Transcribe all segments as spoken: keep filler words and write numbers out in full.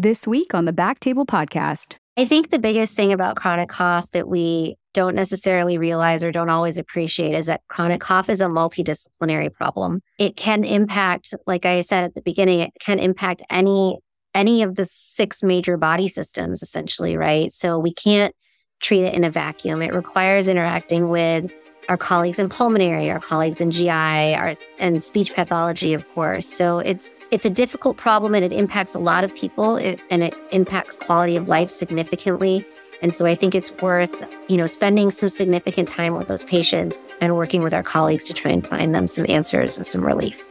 this week on the BackTable podcast. I think the biggest thing about chronic cough that we don't necessarily realize or don't always appreciate is that chronic cough is a multidisciplinary problem. It can impact, like I said at the beginning, it can impact any any of the six major body systems, essentially, right? So we can't treat it in a vacuum. It requires interacting with our colleagues in pulmonary, our colleagues in G I, our, and speech pathology, of course. So it's it's a difficult problem, and it impacts a lot of people, it, and it impacts quality of life significantly. And so I think it's worth, you know, spending some significant time with those patients and working with our colleagues to try and find them some answers and some relief.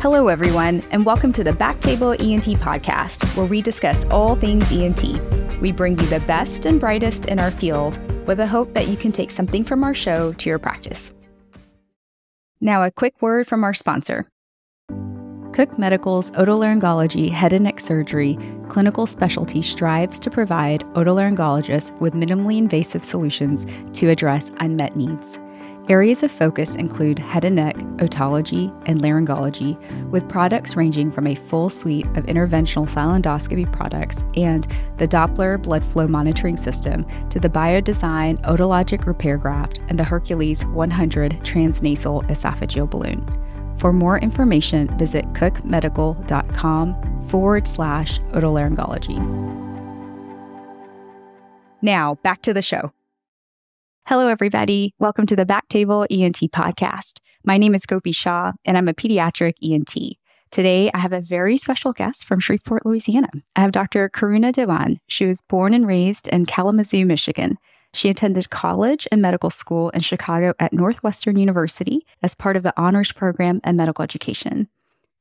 Hello, everyone, and welcome to the BackTable E N T podcast, where we discuss all things E N T. We bring you the best and brightest in our field with the hope that you can take something from our show to your practice. Now, a quick word from our sponsor. Cook Medical's otolaryngology head and neck surgery clinical specialty strives to provide otolaryngologists with minimally invasive solutions to address unmet needs. Areas of focus include head and neck, otology, and laryngology, with products ranging from a full suite of interventional silendoscopy products and the Doppler blood flow monitoring system to the Biodesign otologic repair graft and the Hercules one hundred transnasal esophageal balloon. For more information, visit cookmedical.com forward slash otolaryngology. Now, back to the show. Hello, everybody. Welcome to the BackTable E N T podcast. My name is Gopi Shah, and I'm a pediatric E N T. Today, I have a very special guest from Shreveport, Louisiana. I have Doctor Karuna Dewan. She was born and raised in Kalamazoo, Michigan. She attended college and medical school in Chicago at Northwestern University as part of the honors program in medical education.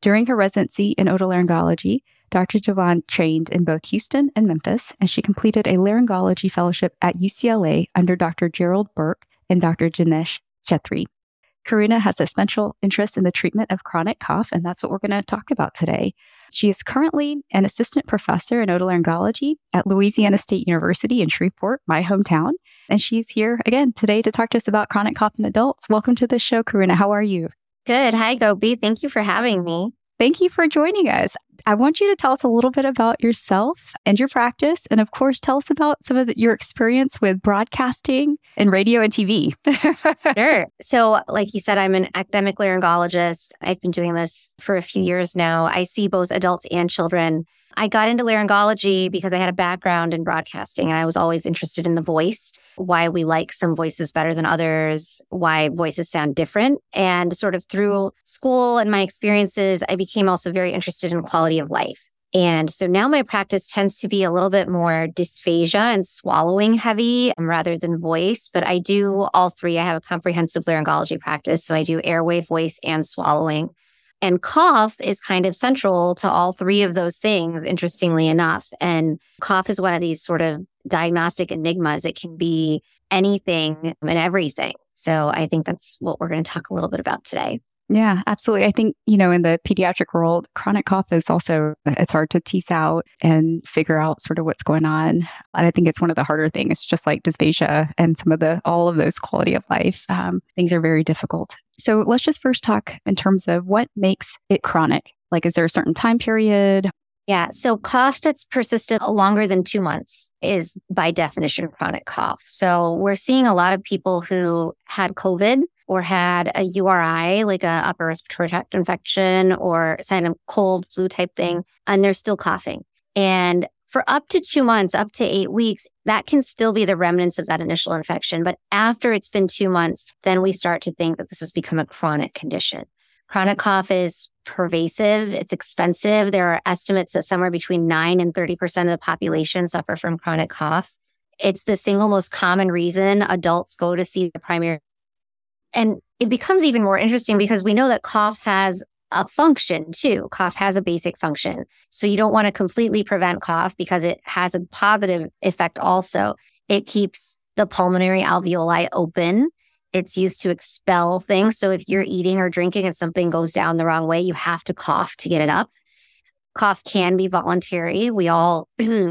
During her residency in otolaryngology, Doctor Dewan trained in both Houston and Memphis, and she completed a laryngology fellowship at U C L A under Doctor Gerald Burke and Doctor Janesh Chetri. Karuna has a special interest in the treatment of chronic cough, and that's what we're going to talk about today. She is currently an assistant professor in otolaryngology at Louisiana State University in Shreveport, my hometown, and she's here again today to talk to us about chronic cough in adults. Welcome to the show, Karuna. How are you? Good. Hi, Gopi. Thank you for having me. Thank you for joining us. I want you to tell us a little bit about yourself and your practice. And of course, tell us about some of the, your experience with broadcasting and radio and T V. Sure. So like you said, I'm an academic laryngologist. I've been doing this for a few years now. I see both adults and children. I got into laryngology because I had a background in broadcasting, and I was always interested in the voice, why we like some voices better than others, why voices sound different. And sort of through school and my experiences, I became also very interested in quality of life. And so now my practice tends to be a little bit more dysphagia and swallowing heavy rather than voice, but I do all three. I have a comprehensive laryngology practice, so I do airway, voice, and swallowing. And cough is kind of central to all three of those things, interestingly enough. And cough is one of these sort of diagnostic enigmas. It can be anything and everything. So I think that's what we're going to talk a little bit about today. Yeah, absolutely. I think, you know, in the pediatric world, chronic cough is also, it's hard to tease out and figure out sort of what's going on. And I think it's one of the harder things, just like dysphagia and some of the, all of those quality of life. Um, things are very difficult. So let's just first talk in terms of what makes it chronic. Like, is there a certain time period? Yeah. So cough that's persisted longer than two months is by definition chronic cough. So we're seeing a lot of people who had COVID or had a U R I, like an upper respiratory tract infection or sign of cold flu type thing, and they're still coughing. And for up to two months, up to eight weeks, that can still be the remnants of that initial infection. But after it's been two months, then we start to think that this has become a chronic condition. Chronic cough is pervasive. It's expensive. There are estimates that somewhere between nine and thirty percent of the population suffer from chronic cough. It's the single most common reason adults go to see the primary. And it becomes even more interesting because we know that cough has a function too. Cough has a basic function. So you don't want to completely prevent cough because it has a positive effect also. It keeps the pulmonary alveoli open. It's used to expel things. So if you're eating or drinking and something goes down the wrong way, you have to cough to get it up. Cough can be voluntary. We all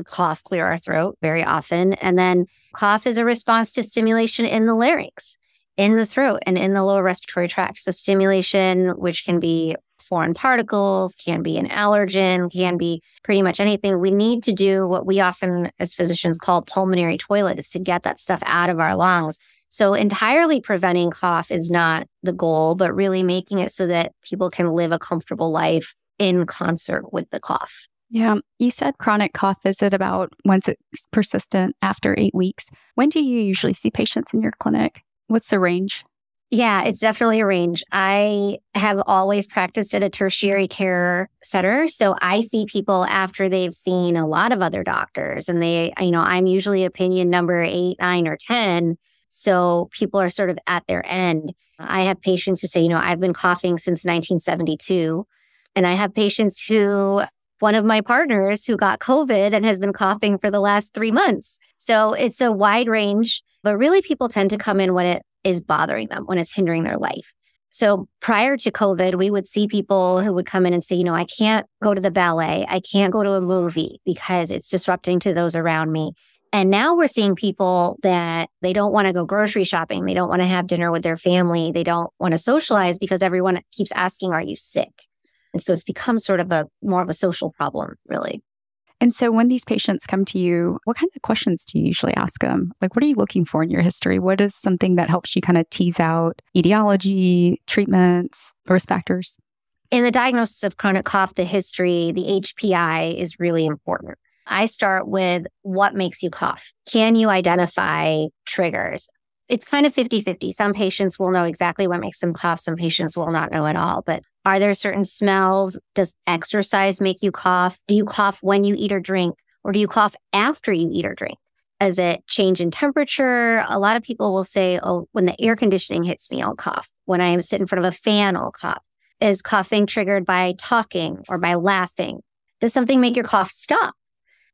cough, clear our throat very often. And then cough is a response to stimulation in the larynx. in the throat and in the lower respiratory tract. So stimulation, which can be foreign particles, can be an allergen, can be pretty much anything. We need to do what we often as physicians call pulmonary toilet, is to get that stuff out of our lungs. So entirely preventing cough is not the goal, but really making it so that people can live a comfortable life in concert with the cough. Yeah. You said chronic cough visit about once it's persistent after eight weeks. When do you usually see patients in your clinic? What's the range? Yeah, it's definitely a range. I have always practiced at a tertiary care center. So I see people after they've seen a lot of other doctors, and they, you know, I'm usually opinion number eight, nine, or ten. So people are sort of at their end. I have patients who say, you know, I've been coughing since nineteen seventy-two. And I have patients who, one of my partners who got COVID and has been coughing for the last three months. So it's a wide range, but really people tend to come in when it is bothering them, when it's hindering their life. So prior to COVID, we would see people who would come in and say, you know, I can't go to the ballet. I can't go to a movie because it's disrupting to those around me. And now we're seeing people that they don't want to go grocery shopping. They don't want to have dinner with their family. They don't want to socialize because everyone keeps asking, are you sick? And so it's become sort of a more of a social problem, really. And so when these patients come to you, what kind of questions do you usually ask them? Like, what are you looking for in your history? What is something that helps you kind of tease out etiology, treatments, risk factors? In the diagnosis of chronic cough, the history, the H P I is really important. I start with what makes you cough. Can you identify triggers? It's kind of fifty-fifty. Some patients will know exactly what makes them cough. Some patients will not know at all. But are there certain smells? Does exercise make you cough? Do you cough when you eat or drink? Or do you cough after you eat or drink? Is it change in temperature? A lot of people will say, oh, when the air conditioning hits me, I'll cough. When I sit in front of a fan, I'll cough. Is coughing triggered by talking or by laughing? Does something make your cough stop?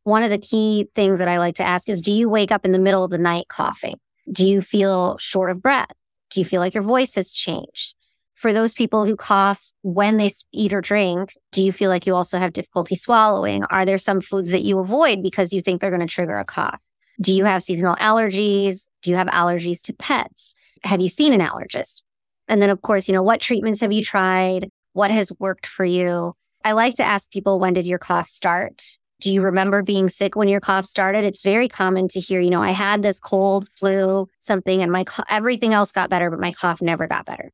One of the key things that I like to ask is, do you wake up in the middle of the night coughing? Do you feel short of breath? Do you feel like your voice has changed? For those people who cough when they eat or drink, do you feel like you also have difficulty swallowing? Are there some foods that you avoid because you think they're going to trigger a cough? Do you have seasonal allergies? Do you have allergies to pets? Have you seen an allergist? And then, of course, you know, what treatments have you tried? What has worked for you? I like to ask people, when did your cough start? Do you remember being sick when your cough started? It's very common to hear, you know, I had this cold, flu, something, and my co- everything else got better, but my cough never got better.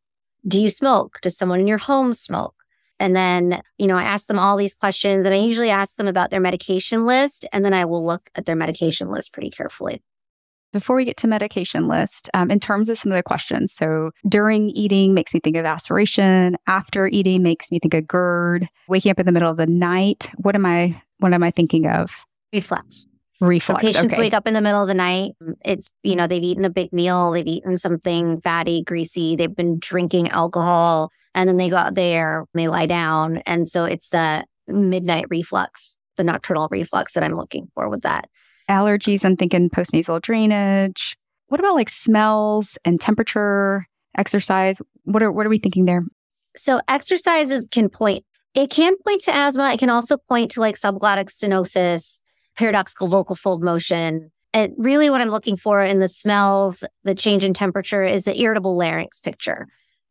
Do you smoke? Does someone in your home smoke? And then, you know, I ask them all these questions, and I usually ask them about their medication list, and then I will look at their medication list pretty carefully. Before we get to medication list, um, in terms of some of the questions, so during eating makes me think of aspiration. After eating makes me think of GERD. Waking up in the middle of the night, what am I what am I thinking of? Reflex. Reflex, so patients okay. wake up in the middle of the night. It's, you know, they've eaten a big meal. They've eaten something fatty, greasy. They've been drinking alcohol. And then they go out there, they lie down. And so it's the midnight reflux, the nocturnal reflux that I'm looking for with that. Allergies, I'm thinking postnasal drainage. What about like smells and temperature, exercise? What are what are we thinking there? So exercises can point, it can point to asthma. It can also point to like subglottic stenosis, paradoxical vocal fold motion. And really what I'm looking for in the smells, the change in temperature, is the irritable larynx picture.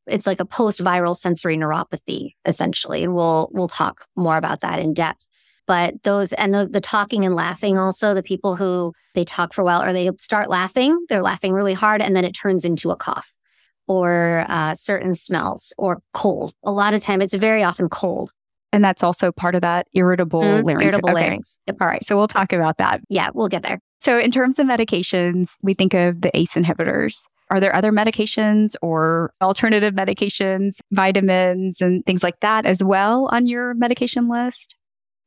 It's like a post-viral sensory neuropathy, essentially. And we'll we'll talk more about that in depth. But those, and the, the talking and laughing also, the people who they talk for a while or they start laughing, they're laughing really hard and then it turns into a cough, or uh, certain smells, or cold. A lot of time, it's very often cold. And that's also part of that irritable mm, larynx. Irritable okay. larynx. All right. So we'll talk about that. Yeah, we'll get there. So in terms of medications, we think of the A C E inhibitors. Are there other medications or alternative medications, vitamins and things like that as well on your medication list?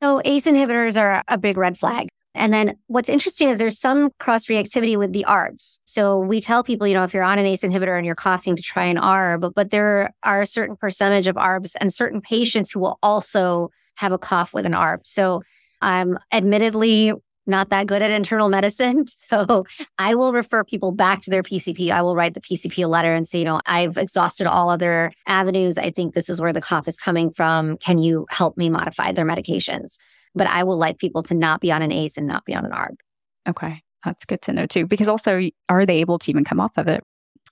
So A C E inhibitors are a big red flag. And then what's interesting is there's some cross-reactivity with the A R Bs. So we tell people, you know, if you're on an A C E inhibitor and you're coughing, to try an A R B, but there are a certain percentage of A R Bs and certain patients who will also have a cough with an A R B. So I'm admittedly not that good at internal medicine. So I will refer people back to their P C P. I will write the P C P a letter and say, you know, I've exhausted all other avenues. I think this is where the cough is coming from. Can you help me modify their medications? But I will like people to not be on an A C E and not be on an A R B. Okay. That's good to know too. Because also, are they able to even come off of it?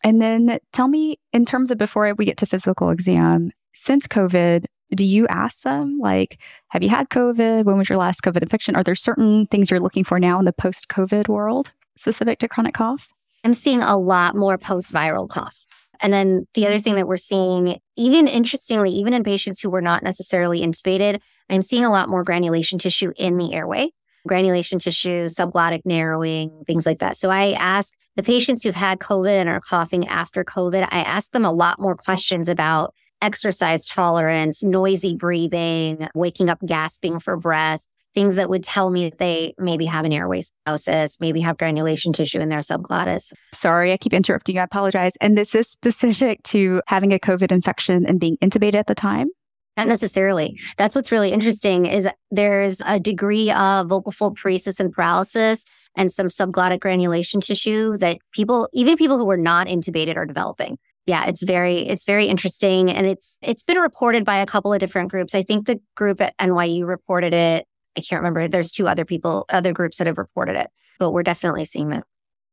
And then tell me, in terms of before we get to physical exam, since COVID, do you ask them, like, have you had COVID? When was your last COVID infection? Are there certain things you're looking for now in the post-COVID world specific to chronic cough? I'm seeing a lot more post-viral cough. And then the other thing that we're seeing, even interestingly, even in patients who were not necessarily intubated, I'm seeing a lot more granulation tissue in the airway, granulation tissue, subglottic narrowing, things like that. So I ask the patients who've had COVID and are coughing after COVID, I ask them a lot more questions about exercise tolerance, noisy breathing, waking up gasping for breath, things that would tell me that they maybe have an airway stenosis, maybe have granulation tissue in their subglottis. Sorry, I keep interrupting you. I apologize. And this is specific to having a COVID infection and being intubated at the time? Not necessarily. That's what's really interesting is there's a degree of vocal fold paresis and paralysis and some subglottic granulation tissue that people, even people who were not intubated, are developing. Yeah, it's very, it's very interesting. And it's it's been reported by a couple of different groups. I think the group at N Y U reported it. I can't remember. There's two other people, other groups that have reported it, but we're definitely seeing that.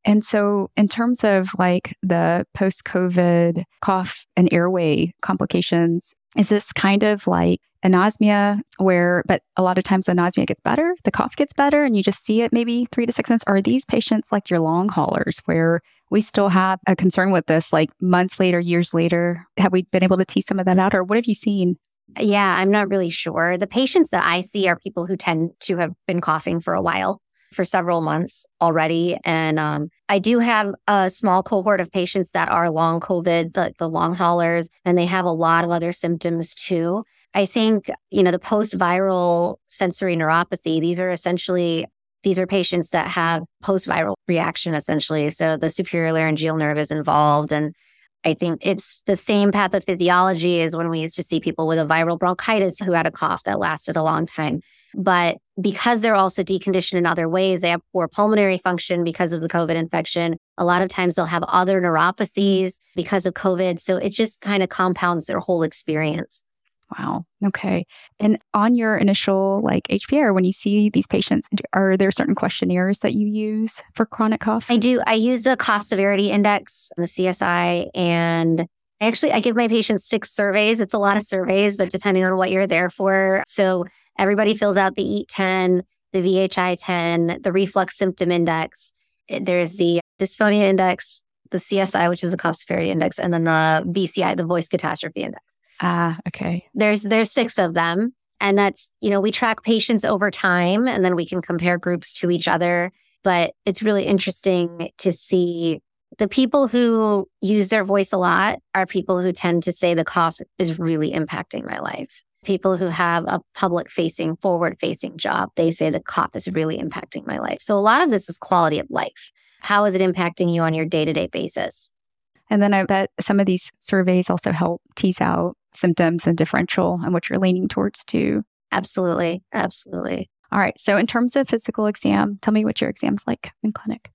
And so in terms of like the post-COVID cough and airway complications, is this kind of like anosmia where, but a lot of times the anosmia gets better, the cough gets better, and you just see it maybe three to six months? Are these patients like your long haulers where we still have a concern with this like months later, years later? Have we been able to tease some of that out, or what have you seen? Yeah, I'm not really sure. The patients that I see are people who tend to have been coughing for a while, for several months already. And um, I do have a small cohort of patients that are long COVID, the, the long haulers, and they have a lot of other symptoms too. I think, you know, the post-viral sensory neuropathy, these are essentially, these are patients that have post-viral reaction essentially. So the superior laryngeal nerve is involved, and I think it's the same pathophysiology as when we used to see people with a viral bronchitis who had a cough that lasted a long time. But because they're also deconditioned in other ways, they have poor pulmonary function because of the COVID infection. A lot of times they'll have other neuropathies because of COVID. So it just kind of compounds their whole experience. Wow. Okay. And on your initial like H P R, when you see these patients, are there certain questionnaires that you use for chronic cough? I do. I use the cough severity index, the C S I, and actually I give my patients six surveys. It's a lot of surveys, but depending on what you're there for. So everybody fills out the E A T ten, the V H I ten, the reflux symptom index. There's the dysphonia index, the C S I, which is the cough severity index, and then the V C I, the voice catastrophe index. Ah, okay. There's there's six of them. And that's, you know, we track patients over time and then we can compare groups to each other. But it's really interesting to see the people who use their voice a lot are people who tend to say the cough is really impacting my life. People who have a public-facing, forward-facing job, they say the cough is really impacting my life. So a lot of this is quality of life. How is it impacting you on your day-to-day basis? And then I bet some of these surveys also help tease out symptoms and differential and what you're leaning towards too. Absolutely. Absolutely. All right. So in terms of physical exam, tell me what your exam's like in clinic.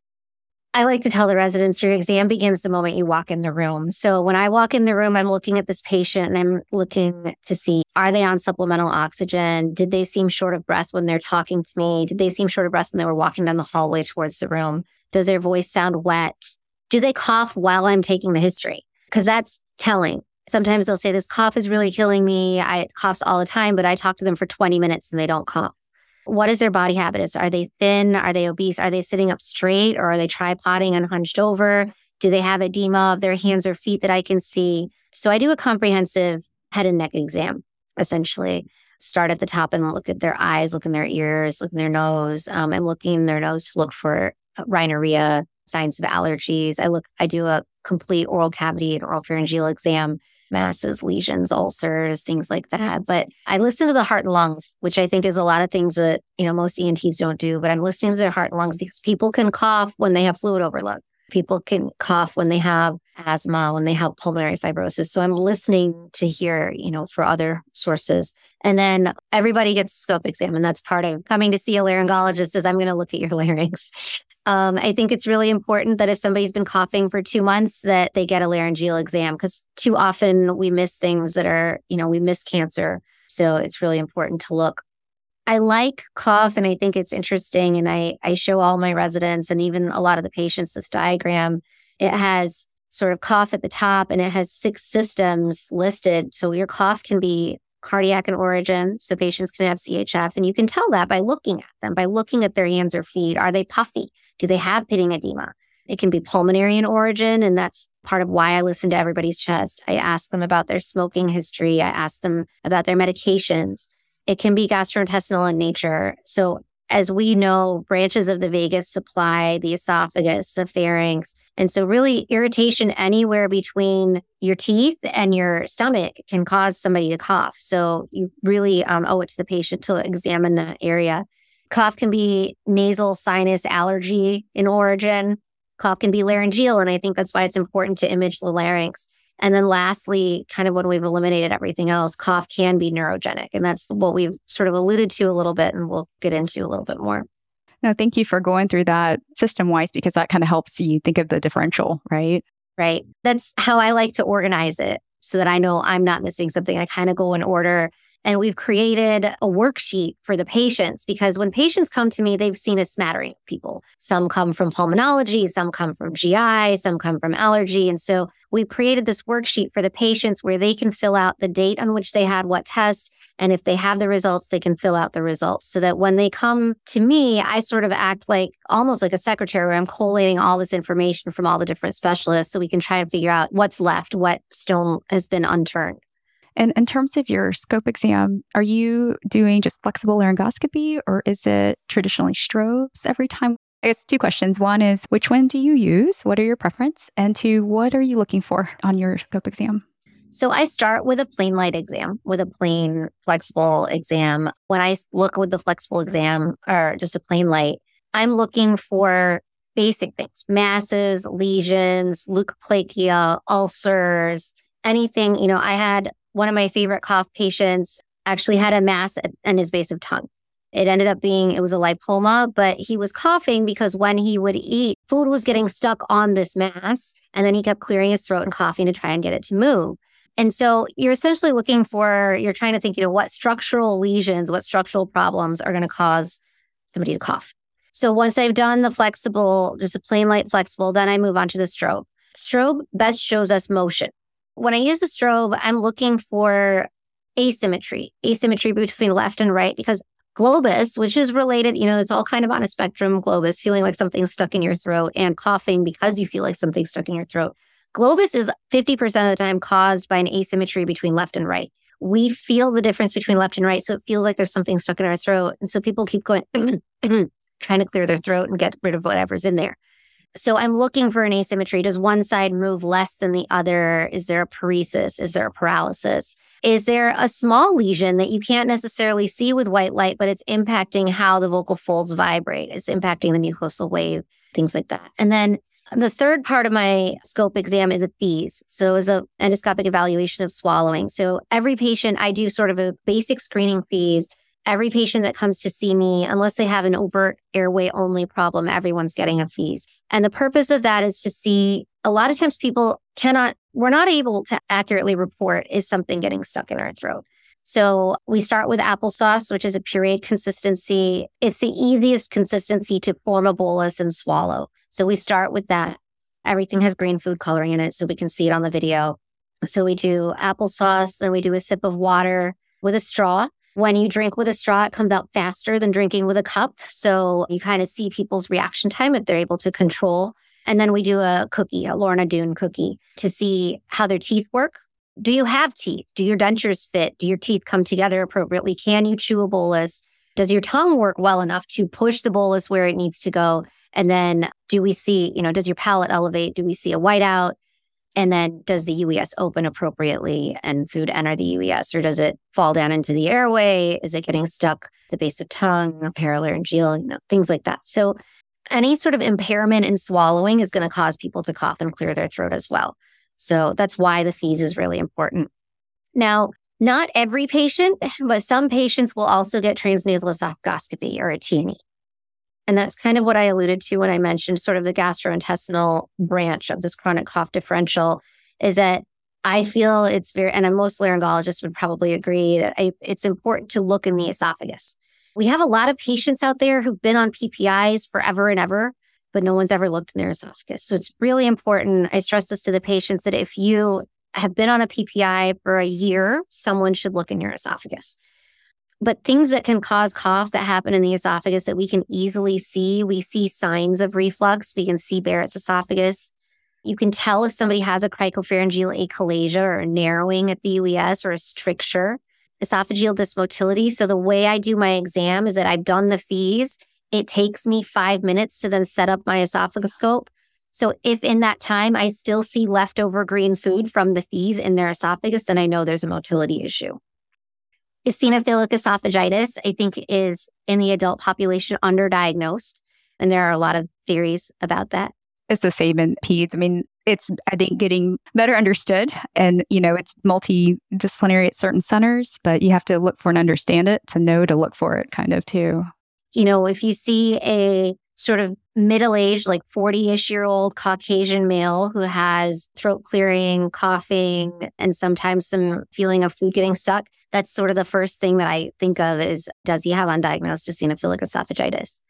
I like to tell the residents your exam begins the moment you walk in the room. So when I walk in the room, I'm looking at this patient and I'm looking to see, are they on supplemental oxygen? Did they seem short of breath when they're talking to me? Did they seem short of breath when they were walking down the hallway towards the room? Does their voice sound wet? Do they cough while I'm taking the history? Because that's telling. Sometimes they'll say, this cough is really killing me. I coughs all the time, but I talk to them for twenty minutes and they don't cough. What is their body habitus? Are they thin? Are they obese? Are they sitting up straight, or are they tripoding and hunched over? Do they have edema of their hands or feet that I can see? So I do a comprehensive head and neck exam, essentially. Start at the top and look at their eyes, look in their ears, look in their nose. Um, I'm looking in their nose to look for rhinorrhea, signs of allergies. I look. I do a complete oral cavity and oral pharyngeal exam, masses, lesions, ulcers, things like that. But I listen to the heart and lungs, which I think is a lot of things that, you know, most E N Ts don't do, but I'm listening to their heart and lungs because people can cough when they have fluid overload. People can cough when they have asthma, when they have pulmonary fibrosis. So I'm listening to hear, you know, for other sources. And then everybody gets scope exam. And that's part of coming to see a laryngologist is I'm going to look at your larynx. Um, I think it's really important that if somebody's been coughing for two months that they get a laryngeal exam, because too often we miss things that are, you know, we miss cancer. So it's really important to look. I like cough and I think it's interesting. And I, I show all my residents and even a lot of the patients this diagram. It has sort of cough at the top, and it has six systems listed. So your cough can be cardiac in origin, so patients can have C H F, and you can tell that by looking at them, by looking at their hands or feet. Are they puffy? Do they have pitting edema? It can be pulmonary in origin, and that's part of why I listen to everybody's chest. I ask them about their smoking history. I ask them about their medications. It can be gastrointestinal in nature. So as we know, branches of the vagus supply the esophagus, the pharynx. And so really irritation anywhere between your teeth and your stomach can cause somebody to cough. So you really um, owe it to the patient to examine the area. Cough can be nasal sinus allergy in origin. Cough can be laryngeal, and I think that's why it's important to image the larynx. And then lastly, kind of when we've eliminated everything else, cough can be neurogenic. And that's what we've sort of alluded to a little bit, and we'll get into a little bit more. No, thank you for going through that system-wise, because that kind of helps you think of the differential, right? Right. That's how I like to organize it so that I know I'm not missing something. I kind of go in order. And we've created a worksheet for the patients, because when patients come to me, they've seen a smattering of people. Some come from pulmonology, some come from G I, some come from allergy. And so we created this worksheet for the patients where they can fill out the date on which they had what test. And if they have the results, they can fill out the results, so that when they come to me, I sort of act like almost like a secretary, where I'm collating all this information from all the different specialists so we can try and figure out what's left, what stone has been unturned. And in terms of your scope exam, are you doing just flexible laryngoscopy, or is it traditionally strobes every time? I guess two questions. One is, which one do you use? What are your preference? And two, what are you looking for on your scope exam? So I start with a plain light exam, with a plain flexible exam. When I look with the flexible exam, or just a plain light, I'm looking for basic things: masses, lesions, leukoplakia, ulcers, anything. You know, I had one of my favorite cough patients actually had a mass in his base of tongue. It ended up being, it was a lipoma, but he was coughing because when he would eat, food was getting stuck on this mass, and then he kept clearing his throat and coughing to try and get it to move. And so you're essentially looking for, you're trying to think, you know, what structural lesions, what structural problems are going to cause somebody to cough. So once I've done the flexible, just a plain light flexible, then I move on to the strobe. Strobe best shows us motion. When I use a strobe, I'm looking for asymmetry, asymmetry between left and right, because globus, which is related, you know, it's all kind of on a spectrum, globus, feeling like something's stuck in your throat, and coughing because you feel like something's stuck in your throat. Globus is fifty percent of the time caused by an asymmetry between left and right. We feel the difference between left and right, so it feels like there's something stuck in our throat. And so people keep going, trying to clear their throat and get rid of whatever's in there. So I'm looking for an asymmetry. Does one side move less than the other? Is there a paresis? Is there a paralysis? Is there a small lesion that you can't necessarily see with white light, but it's impacting how the vocal folds vibrate? It's impacting the mucosal wave, things like that. And then the third part of my scope exam is a FEES. So it's an endoscopic evaluation of swallowing. So every patient, I do sort of a basic screening FEES. Every patient that comes to see me, unless they have an overt airway-only problem, everyone's getting a FEES. And the purpose of that is to see, a lot of times people cannot, we're not able to accurately report, is something getting stuck in our throat? So we start with applesauce, which is a pureed consistency. It's the easiest consistency to form a bolus and swallow. So we start with that. Everything has green food coloring in it, so we can see it on the video. So we do applesauce, then we do a sip of water with a straw. When you drink with a straw, it comes out faster than drinking with a cup. So you kind of see people's reaction time if they're able to control. And then we do a cookie, a Lorna Doone cookie, to see how their teeth work. Do you have teeth? Do your dentures fit? Do your teeth come together appropriately? Can you chew a bolus? Does your tongue work well enough to push the bolus where it needs to go? And then do we see, you know, does your palate elevate? Do we see a whiteout? And then does the U E S open appropriately and food enter the U E S, or does it fall down into the airway? Is it getting stuck at the base of tongue, paralaryngeal, you know, things like that. So any sort of impairment in swallowing is going to cause people to cough and clear their throat as well. So that's why the FEES is really important. Now, not every patient, but some patients will also get transnasal esophagoscopy, or a T N E. And that's kind of what I alluded to when I mentioned sort of the gastrointestinal branch of this chronic cough differential, is that I feel it's very, and most laryngologists would probably agree, that I, it's important to look in the esophagus. We have a lot of patients out there who've been on P P Is forever and ever, but no one's ever looked in their esophagus. So it's really important. I stress this to the patients that if you have been on a P P I for a year, someone should look in your esophagus. But things that can cause coughs that happen in the esophagus that we can easily see, we see signs of reflux. We can see Barrett's esophagus. You can tell if somebody has a cricopharyngeal achalasia or a narrowing at the U E S or a stricture. Esophageal dysmotility. So the way I do my exam is that I've done the FEES. It takes me five minutes to then set up my esophagoscope. So if in that time I still see leftover green food from the FEES in their esophagus, then I know there's a motility issue. Eosinophilic esophagitis, I think, is in the adult population underdiagnosed. And there are a lot of theories about that. It's the same in peds. I mean, it's, I think, getting better understood. And, you know, it's multidisciplinary at certain centers, but you have to look for and understand it to know to look for it kind of too. You know, if you see a sort of middle-aged, like forty-ish-year-old Caucasian male who has throat clearing, coughing, and sometimes some feeling of food getting stuck, that's sort of the first thing that I think of is, does he have undiagnosed eosinophilic esophagitis?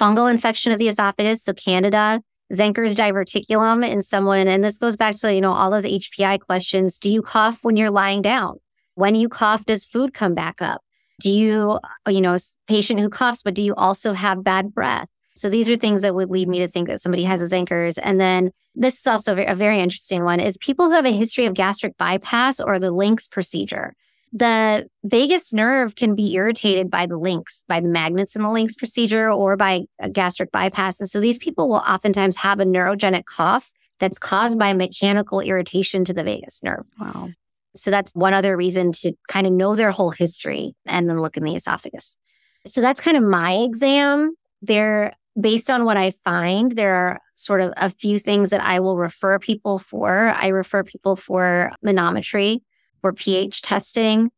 Fungal infection of the esophagus, so candida, Zanker's diverticulum in someone, and this goes back to, you know, all those H P I questions. Do you cough when you're lying down? When you cough, does food come back up? Do you, you know, patient who coughs, but do you also have bad breath? So these are things that would lead me to think that somebody has a Zanker's. And then this is also a very interesting one, is people who have a history of gastric bypass or the LINX procedure. The vagus nerve can be irritated by the LINX, by the magnets in the LINX procedure or by a gastric bypass. And so these people will oftentimes have a neurogenic cough that's caused by mechanical irritation to the vagus nerve. Wow. So that's one other reason to kind of know their whole history and then look in the esophagus. So that's kind of my exam. They're based on what I find. There are sort of a few things that I will refer people for. I refer people for manometry, for pH testing,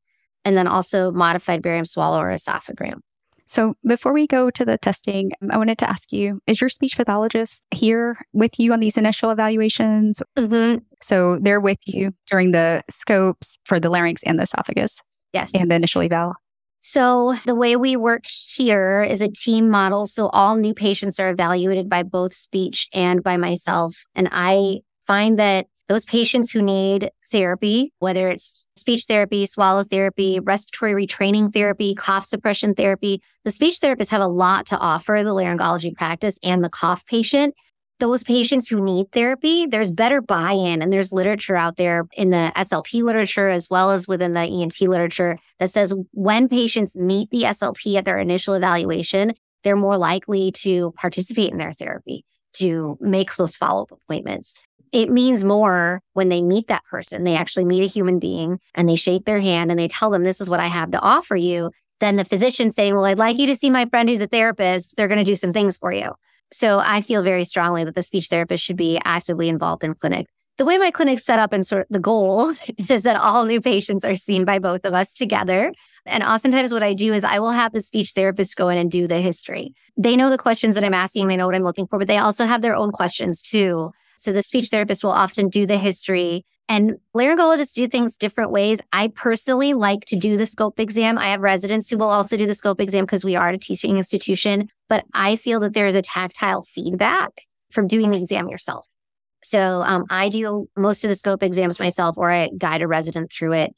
and then also modified barium swallow or esophagram. So before we go to the testing, I wanted to ask you, is your speech pathologist here with you on these initial evaluations? Mm-hmm. So they're with you during the scopes for the larynx and the esophagus? Yes. And the initial eval? So the way we work here is a team model. So all new patients are evaluated by both speech and by myself. And I find that those patients who need therapy, whether it's speech therapy, swallow therapy, respiratory retraining therapy, cough suppression therapy, the speech therapists have a lot to offer the laryngology practice and the cough patient. Those patients who need therapy, there's better buy-in, and there's literature out there in the S L P literature as well as within the E N T literature that says when patients meet the S L P at their initial evaluation, they're more likely to participate in their therapy, to make those follow-up appointments. It means more when they meet that person. They actually meet a human being and they shake their hand and they tell them, this is what I have to offer you. Then the physician saying, well, I'd like you to see my friend who's a therapist. They're going to do some things for you. So I feel very strongly that the speech therapist should be actively involved in clinic. The way my clinic's set up and sort of the goal is that all new patients are seen by both of us together. And oftentimes what I do is I will have the speech therapist go in and do the history. They know the questions that I'm asking. They know what I'm looking for, but they also have their own questions too. So the speech therapist will often do the history. And laryngologists do things different ways. I personally like to do the scope exam. I have residents who will also do the scope exam because we are at a teaching institution. But I feel that there's a tactile feedback from doing the exam yourself. So um, I do most of the scope exams myself, or I guide a resident through it.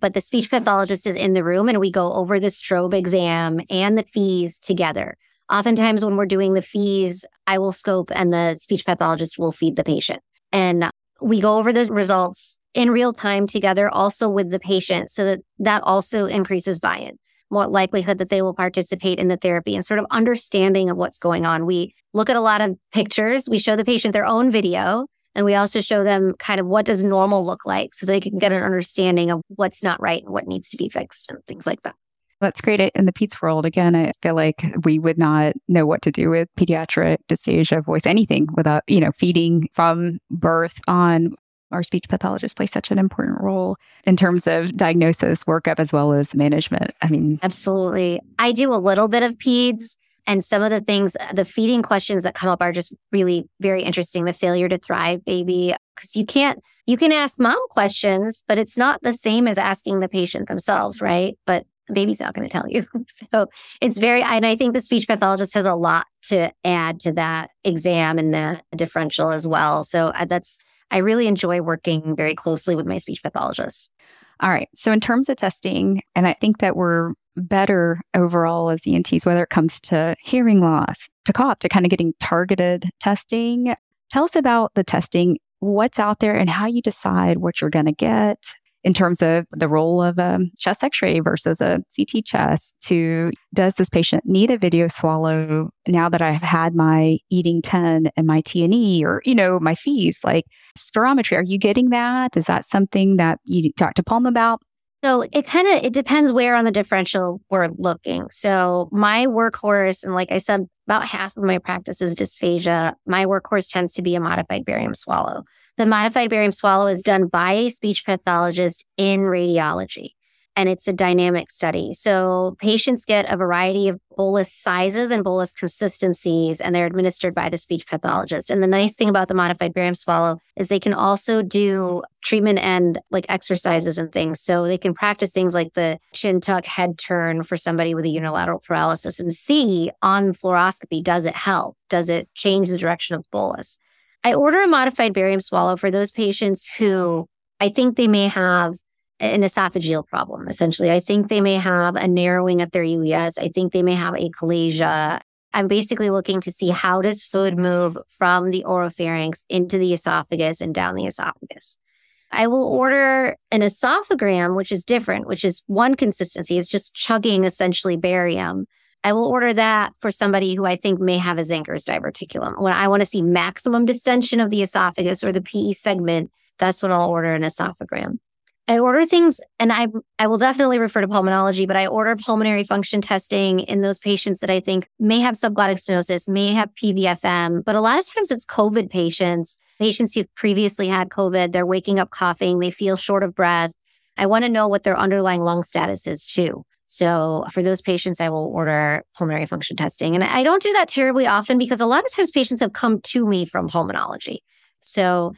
But the speech pathologist is in the room and we go over the strobe exam and the FEES together. Oftentimes when we're doing the FEES, I will scope and the speech pathologist will feed the patient. And we go over those results in real time together, also with the patient, so that that also increases buy-in, more likelihood that they will participate in the therapy and sort of understanding of what's going on. We look at a lot of pictures. We show the patient their own video, and we also show them kind of what does normal look like so they can get an understanding of what's not right and what needs to be fixed and things like that. That's great. In the peds world, again, I feel like we would not know what to do with pediatric dysphagia, voice, anything without, you know, feeding from birth on. Our speech pathologist plays such an important role in terms of diagnosis, workup, as well as management. I mean, absolutely. I do a little bit of peds, and some of the things, the feeding questions that come up are just really very interesting. The failure to thrive baby, because you can't, you can ask mom questions, but it's not the same as asking the patient themselves, right? But The baby's not going to tell you. So it's very, and I think the speech pathologist has a lot to add to that exam and the differential as well. So that's, I really enjoy working very closely with my speech pathologist. All right. So in terms of testing, and I think that we're better overall as E N Ts, whether it comes to hearing loss, to C O P, to kind of getting targeted testing. Tell us about the testing, what's out there and how you decide what you're going to get in terms of the role of a chest x-ray versus a C T chest to, does this patient need a video swallow now that I've had my E A T ten and my T and E or, you know, my FEES, like spirometry, are you getting that? Is that something that you talked to Palm about? So it kind of, it depends where on the differential we're looking. So my workhorse, and like I said, about half of my practice is dysphagia. My workhorse tends to be a modified barium swallow. The modified barium swallow is done by a speech pathologist in radiology, and it's a dynamic study. So patients get a variety of bolus sizes and bolus consistencies, and they're administered by the speech pathologist. And the nice thing about the modified barium swallow is they can also do treatment and like exercises and things. So they can practice things like the chin tuck head turn for somebody with a unilateral paralysis and see on fluoroscopy, does it help? Does it change the direction of bolus? I order a modified barium swallow for those patients who I think they may have an esophageal problem, essentially. I think they may have a narrowing at their U E S. I think they may have achalasia. I'm basically looking to see how does food move from the oropharynx into the esophagus and down the esophagus. I will order an esophagram, which is different, which is one consistency. It's just chugging essentially barium. I will order that for somebody who I think may have a Zanker's diverticulum. When I want to see maximum distension of the esophagus or the P E segment, that's when I'll order an esophagram. I order things, and I I will definitely refer to pulmonology, but I order pulmonary function testing in those patients that I think may have subglottic stenosis, may have P V F M, but a lot of times it's COVID patients, patients who've previously had COVID, they're waking up coughing, they feel short of breath. I want to know what their underlying lung status is too. So for those patients, I will order pulmonary function testing. And I don't do that terribly often because a lot of times patients have come to me from pulmonology. So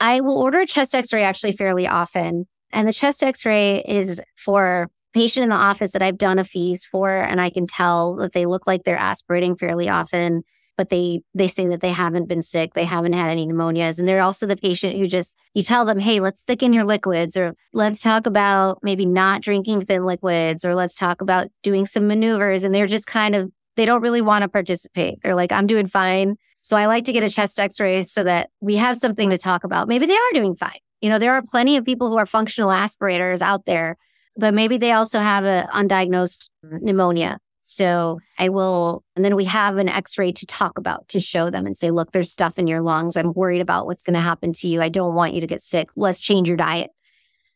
I will order a chest x-ray actually fairly often. And the chest x-ray is for a patient in the office that I've done a FEES for, and I can tell that they look like they're aspirating fairly often, but they they say that they haven't been sick, they haven't had any pneumonias. And they're also the patient who just, you tell them, hey, let's thicken your liquids, or let's talk about maybe not drinking thin liquids, or let's talk about doing some maneuvers. And they're just kind of, they don't really want to participate. They're like, I'm doing fine. So I like to get a chest x-ray so that we have something to talk about. Maybe they are doing fine. You know, there are plenty of people who are functional aspirators out there, but maybe they also have an undiagnosed pneumonia. So I will, and then we have an x-ray to talk about, to show them and say, look, there's stuff in your lungs. I'm worried about what's going to happen to you. I don't want you to get sick. Let's change your diet.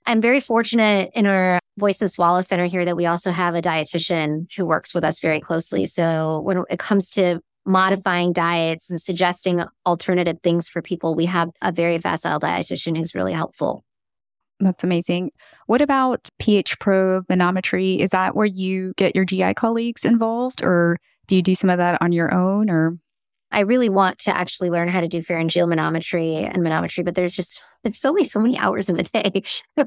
I'm very fortunate in our Voice and Swallow Center here that we also have a dietitian who works with us very closely. So when it comes to modifying diets and suggesting alternative things for people, we have a very facile dietitian who's really helpful. That's amazing. What about pH probe, manometry? Is that where you get your G I colleagues involved, or do you do some of that on your own? Or I really want to actually learn how to do pharyngeal manometry and manometry, but there's just, there's only so many hours in the day,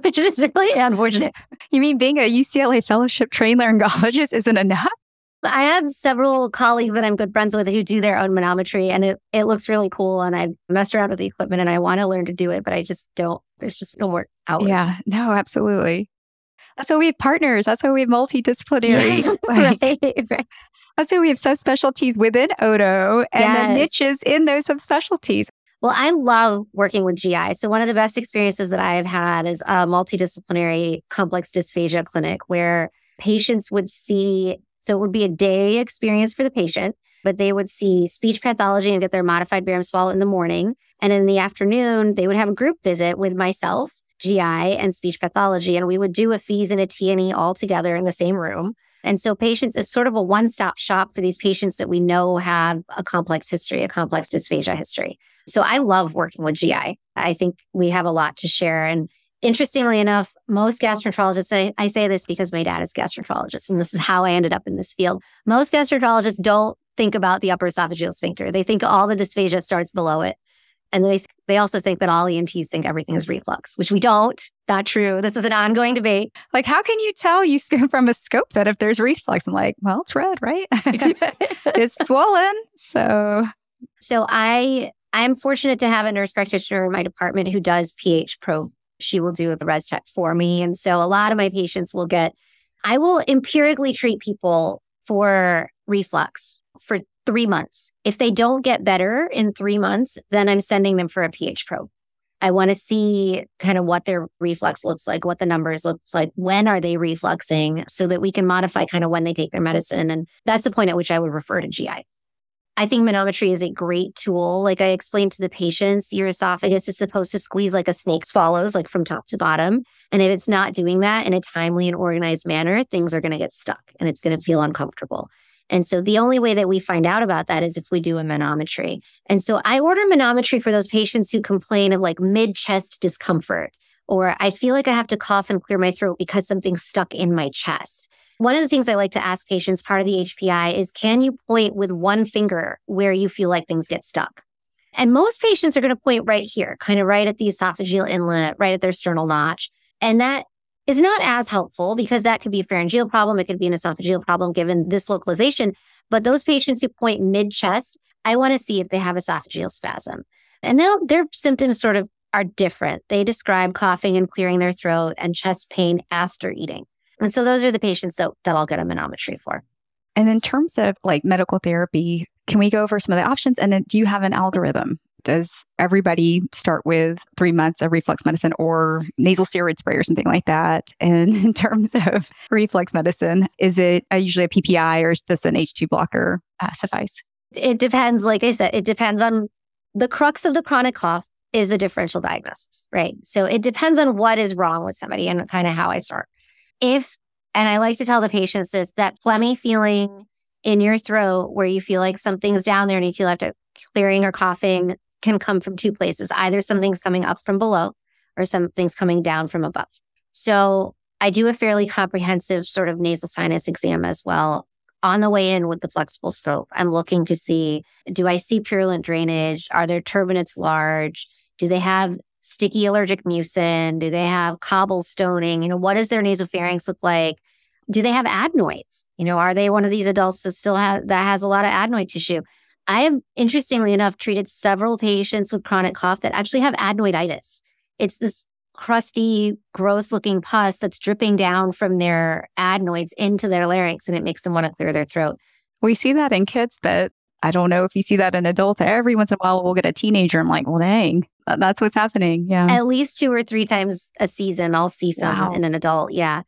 which is really unfortunate. You mean being a U C L A fellowship trained laryngologist isn't enough? I have several colleagues that I'm good friends with who do their own manometry, and it, it looks really cool. And I mess around with the equipment and I want to learn to do it, but I just don't. There's just no more hours. Yeah, no, absolutely. That's why we have partners. That's why we have multidisciplinary. Like, right, right. That's why we have subspecialties within Odo and yes. The niches in those subspecialties. Well, I love working with G I. So one of the best experiences that I have had is a multidisciplinary complex dysphagia clinic where patients would see... So it would be a day experience for the patient, but they would see speech pathology and get their modified barium swallow in the morning. And in the afternoon, they would have a group visit with myself, G I, and speech pathology. And we would do a FEES and a T and E all together in the same room. And so patients, it's sort of a one-stop shop for these patients that we know have a complex history, a complex dysphagia history. So I love working with G I. I think we have a lot to share. And interestingly enough, most gastroenterologists, I, I say this because my dad is a gastroenterologist, and this is how I ended up in this field. Most gastroenterologists don't think about the upper esophageal sphincter. They think all the dysphagia starts below it. And they they also think that all E N Ts think everything is reflux, which we don't. Not true. This is an ongoing debate. Like, how can you tell you from a scope that if there's reflux? I'm like, well, it's red, right? It's swollen. So, so I I'm fortunate to have a nurse practitioner in my department who does pH probe. She will do a res tech for me, and so a lot of my patients will get. I will empirically treat people for reflux for three months. If they don't get better in three months, then I'm sending them for a pH probe. I want to see kind of what their reflux looks like, what the numbers look like, when are they refluxing, so that we can modify kind of when they take their medicine. And that's the point at which I would refer to G I. I think manometry is a great tool. Like I explained to the patients, your esophagus is supposed to squeeze like a snake swallows, like from top to bottom. And if it's not doing that in a timely and organized manner, things are going to get stuck and it's going to feel uncomfortable. And so the only way that we find out about that is if we do a manometry. And so I order manometry for those patients who complain of like mid-chest discomfort, or I feel like I have to cough and clear my throat because something's stuck in my chest. One of the things I like to ask patients, part of the H P I, is can you point with one finger where you feel like things get stuck? And most patients are going to point right here, kind of right at the esophageal inlet, right at their sternal notch. And that is not as helpful because that could be a pharyngeal problem. It could be an esophageal problem given this localization. But those patients who point mid-chest, I want to see if they have esophageal spasm. And their symptoms sort of are different. They describe coughing and clearing their throat and chest pain after eating. And so those are the patients that, that I'll get a manometry for. And in terms of like medical therapy, can we go over some of the options? And then do you have an algorithm? Does everybody start with three months of reflux medicine or nasal steroid spray or something like that? And in terms of reflux medicine, is it usually a P P I or does an H two blocker uh, suffice? It depends. Like I said, it depends on the crux of the chronic cough is a differential diagnosis, right? So it depends on what is wrong with somebody and kind of how I start. If, and I like to tell the patients this, that phlegmy feeling in your throat where you feel like something's down there and you feel after clearing or coughing can come from two places. Either something's coming up from below or something's coming down from above. So I do a fairly comprehensive sort of nasal sinus exam as well. On the way in with the flexible scope, I'm looking to see, do I see purulent drainage? Are their turbinates large? Do they have sticky allergic mucin? Do they have cobblestoning? You know, what does their nasopharynx look like? Do they have adenoids? You know, are they one of these adults that still has, that has a lot of adenoid tissue? I have, interestingly enough, treated several patients with chronic cough that actually have adenoiditis. It's this crusty, gross-looking pus that's dripping down from their adenoids into their larynx, and it makes them want to clear their throat. We see that in kids, but I don't know if you see that in adults. Every once in a while, we'll get a teenager. I'm like, well, dang, that's what's happening. Yeah, at least two or three times a season, I'll see some wow. in an adult. Yeah.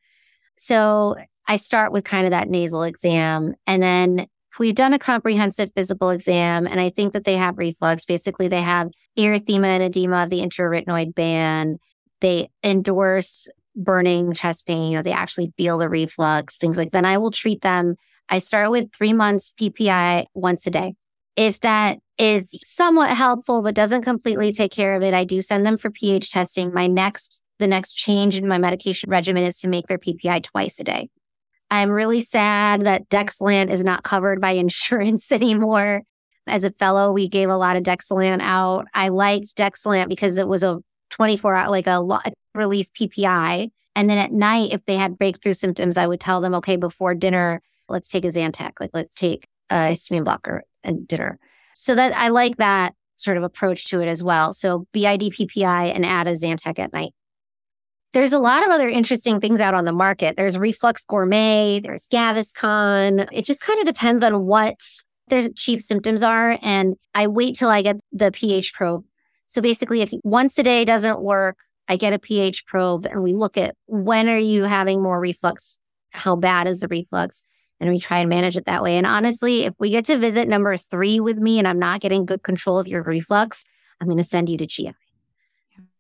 So I start with kind of that nasal exam, and then we've done a comprehensive physical exam, and I think that they have reflux. Basically, they have erythema and edema of the interretinoid band. They endorse burning chest pain. You know, they actually feel the reflux, things like that. Then I will treat them. I start with three months P P I once a day. If that is somewhat helpful but doesn't completely take care of it, I do send them for pH testing. My next, the next change in my medication regimen is to make their P P I twice a day. I'm really sad that Dexalant is not covered by insurance anymore. As a fellow, we gave a lot of Dexalant out. I liked Dexalant because it was a twenty-four hour, like a release P P I. And then at night, if they had breakthrough symptoms, I would tell them, okay, before dinner, let's take a Zantac. Like let's take a histamine blocker at dinner. So that I like that sort of approach to it as well. So B I D P P I and add a Zantac at night. There's a lot of other interesting things out on the market. There's Reflux Gourmet, there's Gaviscon. It just kind of depends on what their chief symptoms are. And I wait till I get the pH probe. So basically, if once a day doesn't work, I get a pH probe and we look at when are you having more reflux? How bad is the reflux? And we try and manage it that way. And honestly, if we get to visit number three with me and I'm not getting good control of your reflux, I'm going to send you to G I.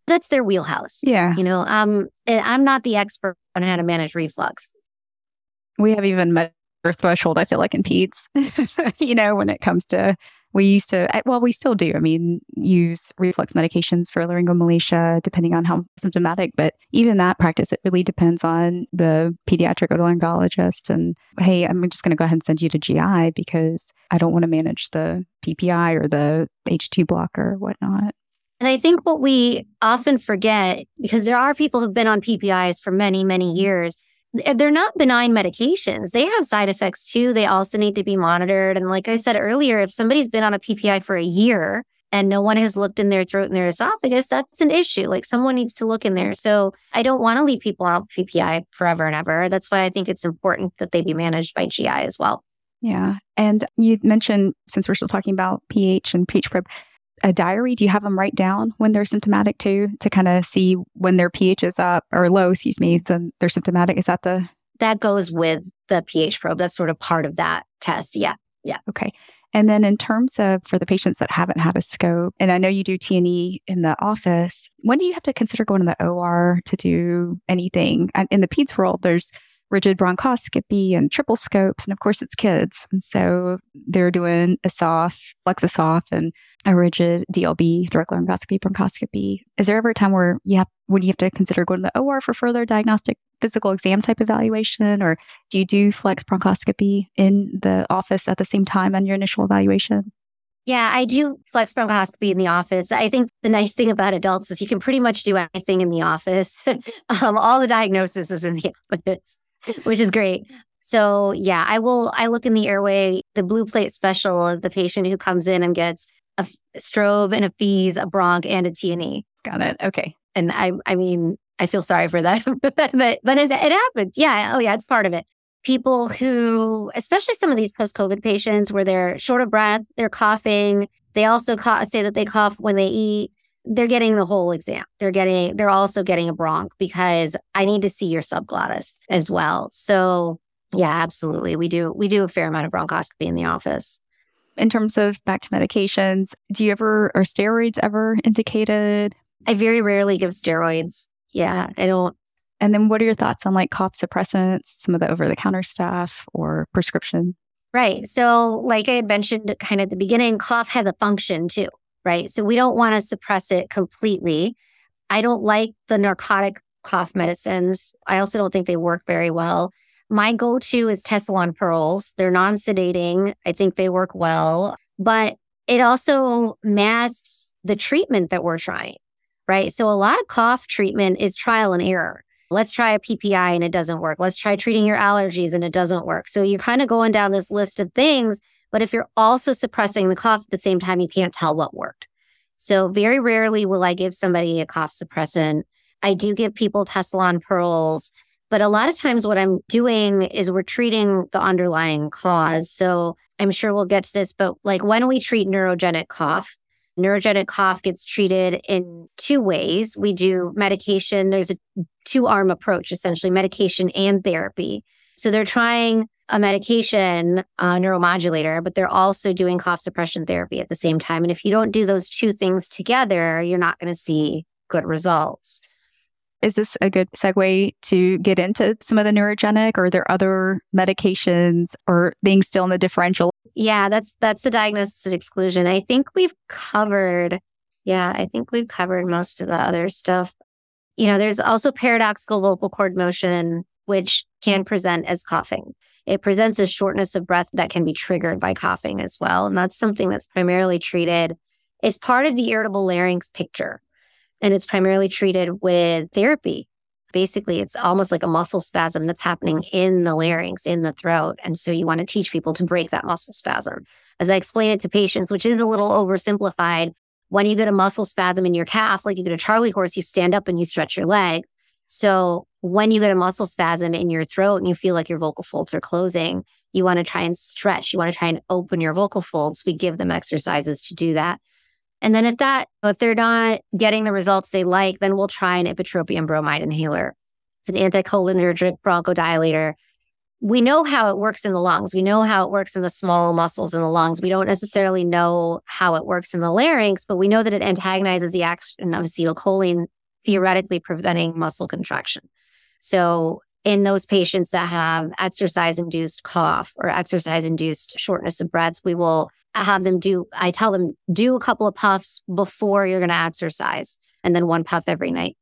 That's their wheelhouse. Yeah. You know, um, I'm not the expert on how to manage reflux. We have even met our threshold, I feel like, in peds, you know, when it comes to, we used to, well, we still do, I mean, use reflux medications for laryngomalacia, depending on how symptomatic, but even that practice, it really depends on the pediatric otolaryngologist and, hey, I'm just going to go ahead and send you to G I because I don't want to manage the P P I or the H two blocker or whatnot. And I think what we often forget, because there are people who've been on P P Is for many, many years, they're not benign medications. They have side effects too. They also need to be monitored. And like I said earlier, if somebody's been on a P P I for a year and no one has looked in their throat and their esophagus, that's an issue. Like someone needs to look in there. So I don't want to leave people on P P I forever and ever. That's why I think it's important that they be managed by G I as well. Yeah. And you mentioned, since we're still talking about pH and pH probe, a diary, do you have them write down when they're symptomatic too, to kind of see when their pH is up or low, excuse me, then they're symptomatic? Is that the... That goes with the pH probe. That's sort of part of that test. Yeah. Yeah. Okay. And then in terms of for the patients that haven't had a scope, and I know you do T and E in the office, when do you have to consider going to the O R to do anything? And in the peds world, there's rigid bronchoscopy and triple scopes. And of course, it's kids. And so they're doing a soft, Flexosoft, and a rigid D L B, direct laryngoscopy, bronchoscopy. Is there ever a time where you have, when you have to consider going to the O R for further diagnostic physical exam type evaluation? Or do you do flex bronchoscopy in the office at the same time on your initial evaluation? Yeah, I do flex bronchoscopy in the office. I think the nice thing about adults is you can pretty much do anything in the office. um, all the diagnosis is in the office. Which is great. So yeah, I will, I look in the airway, the blue plate special is the patient who comes in and gets a f- strobe and a FEES, a bronch and a T and E. Got it. Okay. And I, I mean, I feel sorry for that, but, but, but it, it happens. Yeah. Oh yeah. It's part of it. People who, especially some of these post-COVID patients where they're short of breath, they're coughing. They also ca- say that they cough when they eat. They're getting the whole exam. They're getting, they're also getting a bronch because I need to see your subglottis as well. So yeah, absolutely. We do, we do a fair amount of bronchoscopy in the office. In terms of back to medications, do you ever, are steroids ever indicated? I very rarely give steroids. Yeah, I don't. And then what are your thoughts on like cough suppressants, some of the over-the-counter stuff or prescription? Right. So like I had mentioned kind of at the beginning, cough has a function too. Right? So we don't want to suppress it completely. I don't like the narcotic cough medicines. I also don't think they work very well. My go-to is Tessalon Pearls. They're non-sedating. I think they work well, but it also masks the treatment that we're trying, right? So a lot of cough treatment is trial and error. Let's try a P P I and it doesn't work. Let's try treating your allergies and it doesn't work. So you're kind of going down this list of things. But if you're also suppressing the cough at the same time, you can't tell what worked. So very rarely will I give somebody a cough suppressant. I do give people Tessalon Pearls, but a lot of times what I'm doing is we're treating the underlying cause. So I'm sure we'll get to this, but like when we treat neurogenic cough, neurogenic cough gets treated in two ways. We do medication. There's a two-arm approach, essentially medication and therapy. So they're trying a medication, a neuromodulator, but they're also doing cough suppression therapy at the same time. And if you don't do those two things together, you're not going to see good results. Is this a good segue to get into some of the neurogenic, or are there other medications or things still in the differential? Yeah, that's that's the diagnosis of exclusion. I think we've covered, yeah, I think we've covered most of the other stuff. You know, there's also paradoxical vocal cord motion, which can present as coughing. It presents as shortness of breath that can be triggered by coughing as well. And that's something that's primarily treated. It's part of the irritable larynx picture. And it's primarily treated with therapy. Basically, it's almost like a muscle spasm that's happening in the larynx, in the throat. And so you want to teach people to break that muscle spasm. As I explain it to patients, which is a little oversimplified, when you get a muscle spasm in your calf, like you get a Charley horse, you stand up and you stretch your legs. So when you get a muscle spasm in your throat and you feel like your vocal folds are closing, you want to try and stretch. You want to try and open your vocal folds. We give them exercises to do that. And then if that, if they're not getting the results they like, then we'll try an ipratropium bromide inhaler. It's an anticholinergic bronchodilator. We know how it works in the lungs. We know how it works in the small muscles in the lungs. We don't necessarily know how it works in the larynx, but we know that it antagonizes the action of acetylcholine, theoretically preventing muscle contraction. So in those patients that have exercise-induced cough or exercise-induced shortness of breath, we will have them do, I tell them, do a couple of puffs before you're going to exercise, and then one puff every night.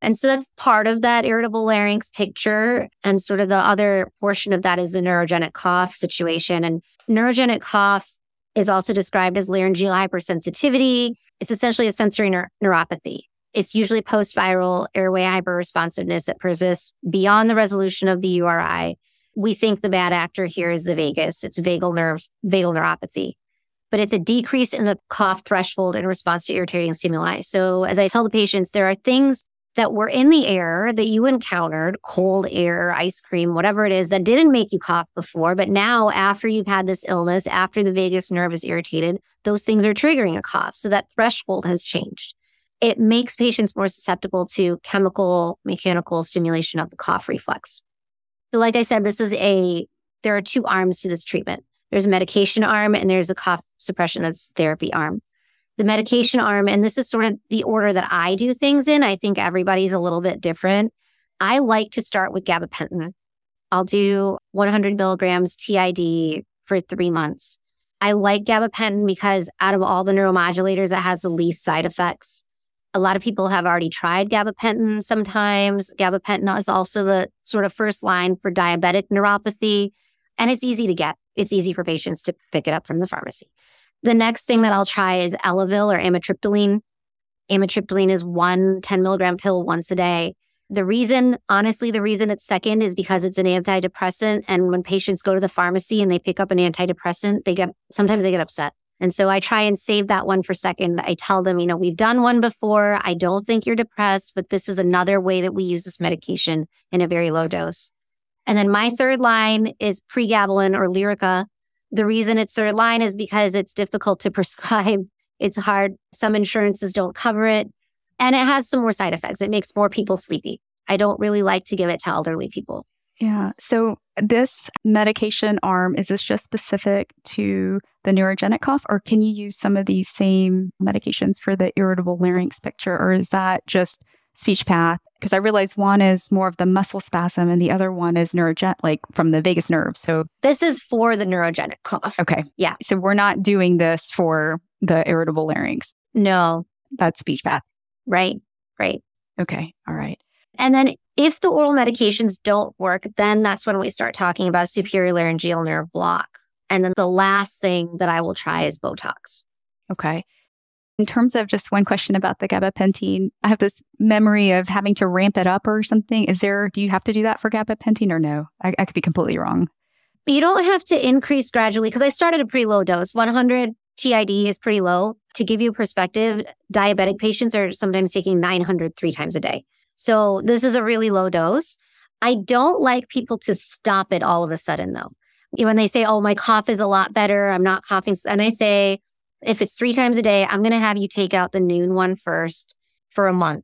And so that's part of that irritable larynx picture. And sort of the other portion of that is the neurogenic cough situation. And neurogenic cough is also described as laryngeal hypersensitivity. It's essentially a sensory neur- neuropathy. It's usually post-viral airway hyperresponsiveness that persists beyond the resolution of the U R I. We think the bad actor here is the vagus. It's vagal nerves, vagal neuropathy. But it's a decrease in the cough threshold in response to irritating stimuli. So as I tell the patients, there are things that were in the air that you encountered, cold air, ice cream, whatever it is, that didn't make you cough before. But now, after you've had this illness, after the vagus nerve is irritated, those things are triggering a cough. So that threshold has changed. It makes patients more susceptible to chemical, mechanical stimulation of the cough reflex. So like I said, this is a, there are two arms to this treatment. There's a medication arm and there's a cough suppression that's therapy arm. The medication arm, and this is sort of the order that I do things in. I think everybody's a little bit different. I like to start with gabapentin. I'll do one hundred milligrams T I D for three months. I like gabapentin because out of all the neuromodulators, it has the least side effects. A lot of people have already tried gabapentin sometimes. Gabapentin is also the sort of first line for diabetic neuropathy, and it's easy to get. It's easy for patients to pick it up from the pharmacy. The next thing that I'll try is Elavil or amitriptyline. Amitriptyline is one ten milligram pill once a day. The reason, honestly, the reason it's second is because it's an antidepressant. And when patients go to the pharmacy and they pick up an antidepressant, they get sometimes they get upset. And so I try and save that one for second. I tell them, you know, we've done one before. I don't think you're depressed, but this is another way that we use this medication in a very low dose. And then my third line is pregabalin or Lyrica. The reason it's third line is because it's difficult to prescribe. It's hard. Some insurances don't cover it. And it has some more side effects. It makes more people sleepy. I don't really like to give it to elderly people. Yeah. So this medication arm, is this just specific to the neurogenic cough, or can you use some of these same medications for the irritable larynx picture, or is that just speech path? Because I realize one is more of the muscle spasm and the other one is neurogenic, like from the vagus nerve. So this is for the neurogenic cough. Okay. Yeah. So we're not doing this for the irritable larynx. No. That's speech path. Right. Right. Okay. All right. And then if the oral medications don't work, then that's when we start talking about superior laryngeal nerve block. And then the last thing that I will try is Botox. Okay. In terms of just one question about the gabapentin, I have this memory of having to ramp it up or something. Is there, do you have to do that for gabapentin or no? I, I could be completely wrong. You don't have to increase gradually because I started a pretty low dose. one hundred T I D is pretty low. To give you perspective, diabetic patients are sometimes taking nine hundred three times a day. So this is a really low dose. I don't like people to stop it all of a sudden though. When they say, oh, my cough is a lot better, I'm not coughing. And I say, if it's three times a day, I'm going to have you take out the noon one first for a month.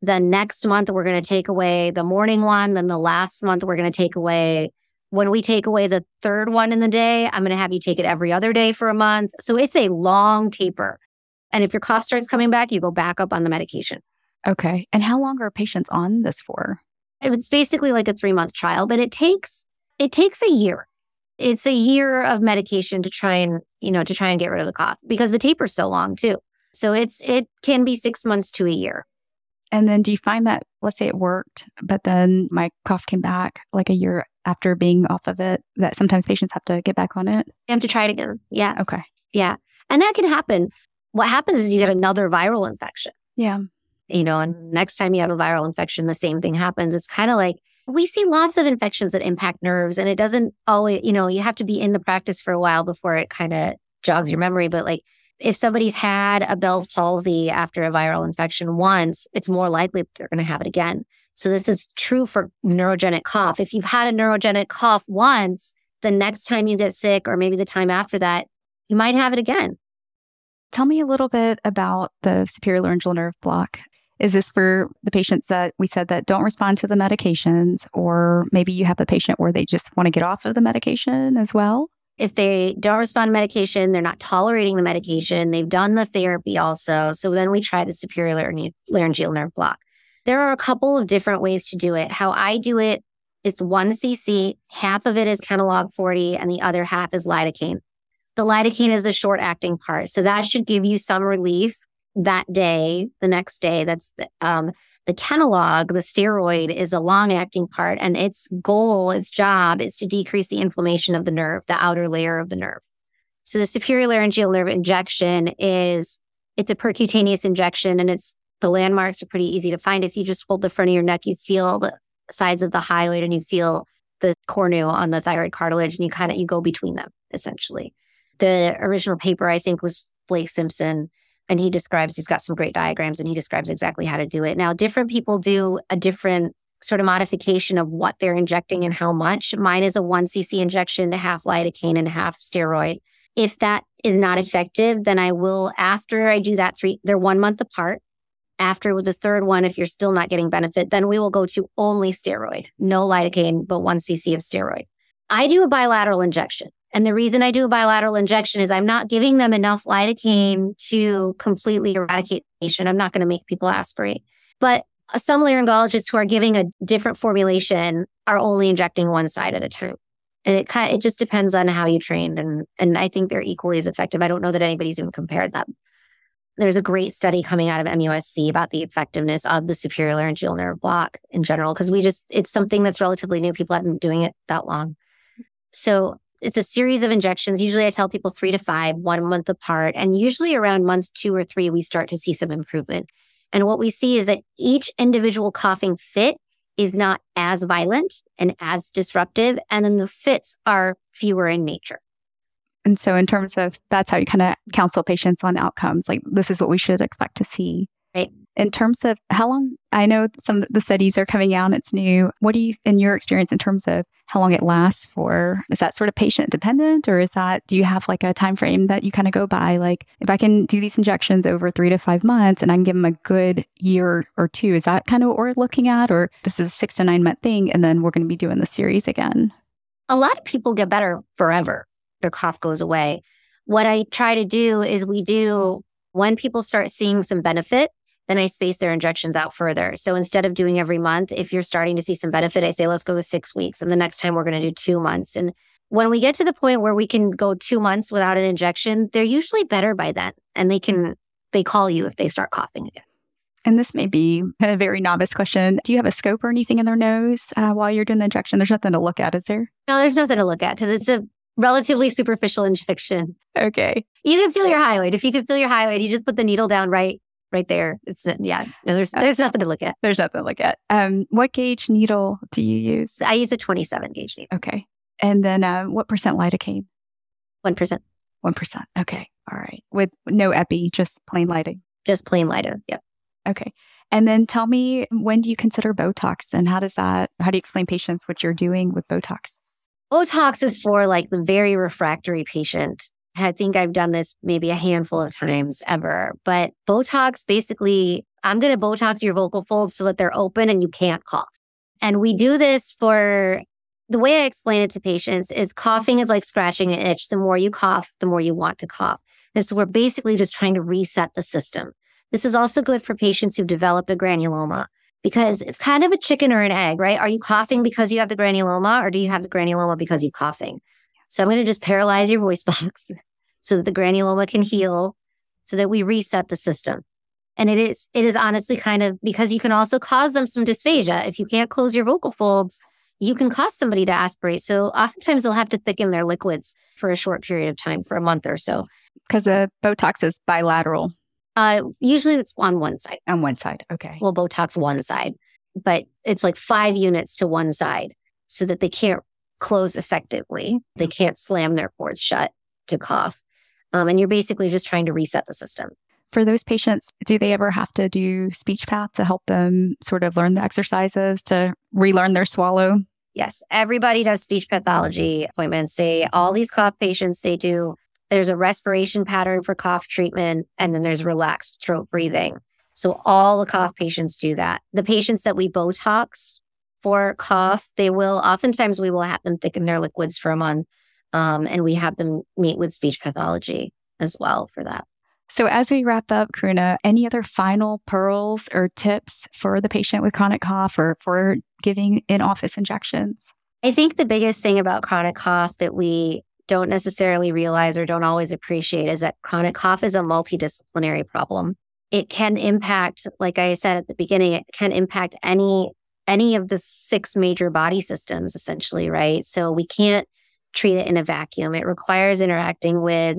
The next month, we're going to take away the morning one. Then the last month, we're going to take away, when we take away the third one in the day, I'm going to have you take it every other day for a month. So it's a long taper. And if your cough starts coming back, you go back up on the medication. Okay. And how long are patients on this for? It's basically like a three-month trial, but it takes it takes a year. It's a year of medication to try and, you know, to try and get rid of the cough because the taper's so long too. So it's it can be six months to a year. And then do you find that, let's say it worked, but then my cough came back like a year after being off of it, that sometimes patients have to get back on it? You have to try it again. Yeah. Okay. Yeah. And that can happen. What happens is you get another viral infection. Yeah. You know, and next time you have a viral infection, the same thing happens. It's kind of like, we see lots of infections that impact nerves and it doesn't always, you know, you have to be in the practice for a while before it kind of jogs your memory. But like if somebody's had a Bell's palsy after a viral infection once, it's more likely they're going to have it again. So this is true for neurogenic cough. If you've had a neurogenic cough once, the next time you get sick or maybe the time after that, you might have it again. Tell me a little bit about the superior laryngeal nerve block. Is this for the patients that we said that don't respond to the medications, or maybe you have a patient where they just want to get off of the medication as well? If they don't respond to medication, they're not tolerating the medication, they've done the therapy also. So then we try the superior larynge- laryngeal nerve block. There are a couple of different ways to do it. How I do it, it's one cc, half of it is Kenalog forty, and the other half is lidocaine. The lidocaine is the short-acting part. So that should give you some relief that day, the next day. That's the, um, the Kenalog, the steroid, is a long-acting part, and its goal, its job is to decrease the inflammation of the nerve, the outer layer of the nerve. So the superior laryngeal nerve injection is It's a percutaneous injection, and it's the landmarks are pretty easy to find. If you just hold the front of your neck, you feel the sides of the hyoid and you feel the cornu on the thyroid cartilage, and you kind of, you go between them, essentially. The original paper, I think, was Blake Simpson, and he describes, he's got some great diagrams, and he describes exactly how to do it. Now, different people do a different sort of modification of what they're injecting and how much. Mine is a one C C injection to half lidocaine and half steroid. If that is not effective, then I will, after I do that three, they're one month apart. After with the third one, if you're still not getting benefit, then we will go to only steroid, no lidocaine, but one C C of steroid. I do a bilateral injection. And the reason I do a bilateral injection is I'm not giving them enough lidocaine to completely eradicate the patient. I'm not going to make people aspirate. But some laryngologists who are giving a different formulation are only injecting one side at a time. And it kind of, it just depends on how you trained. And, and I think they're equally as effective. I don't know that anybody's even compared them. There's a great study coming out of M U S C about the effectiveness of the superior laryngeal nerve block in general, because we just, it's something that's relatively new. People haven't been doing it that long. So it's a series of injections. Usually I tell people three to five, one month apart. And usually around month two or three, we start to see some improvement. And what we see is that each individual coughing fit is not as violent and as disruptive. And then the fits are fewer in nature. And so in terms of, that's how you kind of counsel patients on outcomes, like this is what we should expect to see. Right. In terms of how long, I know some of the studies are coming out, it's new. What do you, in your experience, in terms of how long it lasts for, is that sort of patient dependent, or is that, do you have like a time frame that you kind of go by? Like if I can do these injections over three to five months and I can give them a good year or two, is that kind of what we're looking at? Or this is a six to nine month thing and then we're going to be doing the series again? A lot of people get better forever. Their cough goes away. What I try to do is we do, when people start seeing some benefit, then I space their injections out further. So instead of doing every month, if you're starting to see some benefit, I say, let's go to six weeks. And the next time we're going to do two months. And when we get to the point where we can go two months without an injection, they're usually better by then. And they can, they call you if they start coughing again. And this may be a very novice question. Do you have a scope or anything in their nose uh, while you're doing the injection? There's nothing to look at, is there? No, there's nothing to look at because it's a relatively superficial injection. Okay. You can feel your hyoid. If you can feel your hyoid, you just put the needle down right right there. It's yeah. No, there's okay. there's nothing to look at. There's nothing to look at. Um, what gauge needle do you use? I use a twenty-seven gauge needle. Okay. And then um, what percent lidocaine? one percent. one percent. Okay. All right. With no epi, just plain lidocaine. Just plain lidocaine. Yep. Okay. And then tell me, when do you consider Botox, and how does that, how do you explain patients what you're doing with Botox? Botox is for like the very refractory patient. I think I've done this maybe a handful of times ever, but Botox basically, I'm going to Botox your vocal folds so that they're open and you can't cough. And we do this for, the way I explain it to patients is coughing is like scratching an itch. The more you cough, the more you want to cough. And so we're basically just trying to reset the system. This is also good for patients who've developed a granuloma, because it's kind of a chicken or an egg, right? Are you coughing because you have the granuloma, or do you have the granuloma because you're coughing? So I'm going to just paralyze your voice box so that the granuloma can heal, so that we reset the system. And it is it is honestly kind of, because you can also cause them some dysphagia. If you can't close your vocal folds, you can cause somebody to aspirate. So oftentimes they'll have to thicken their liquids for a short period of time, for a month or so. Because the Botox is bilateral. Uh, usually it's on one side. On one side, okay. Well, Botox one side, but it's like five units to one side so that they can't close effectively. They can't slam their pores shut to cough. Um, and you're basically just trying to reset the system. For those patients, do they ever have to do speech path to help them sort of learn the exercises, to relearn their swallow? Yes, everybody does speech pathology appointments. They, all these cough patients, they do. There's a respiration pattern for cough treatment, and then there's relaxed throat breathing. So all the cough patients do that. The patients that we Botox for cough, they will, oftentimes we will have them thicken their liquids for a month, um, and we have them meet with speech pathology as well for that. So as we wrap up, Karuna, any other final pearls or tips for the patient with chronic cough or for giving in-office injections? I think the biggest thing about chronic cough that we don't necessarily realize or don't always appreciate is that chronic cough is a multidisciplinary problem. It can impact, like I said at the beginning, it can impact any any of the six major body systems, essentially, right? So we can't treat it in a vacuum. It requires interacting with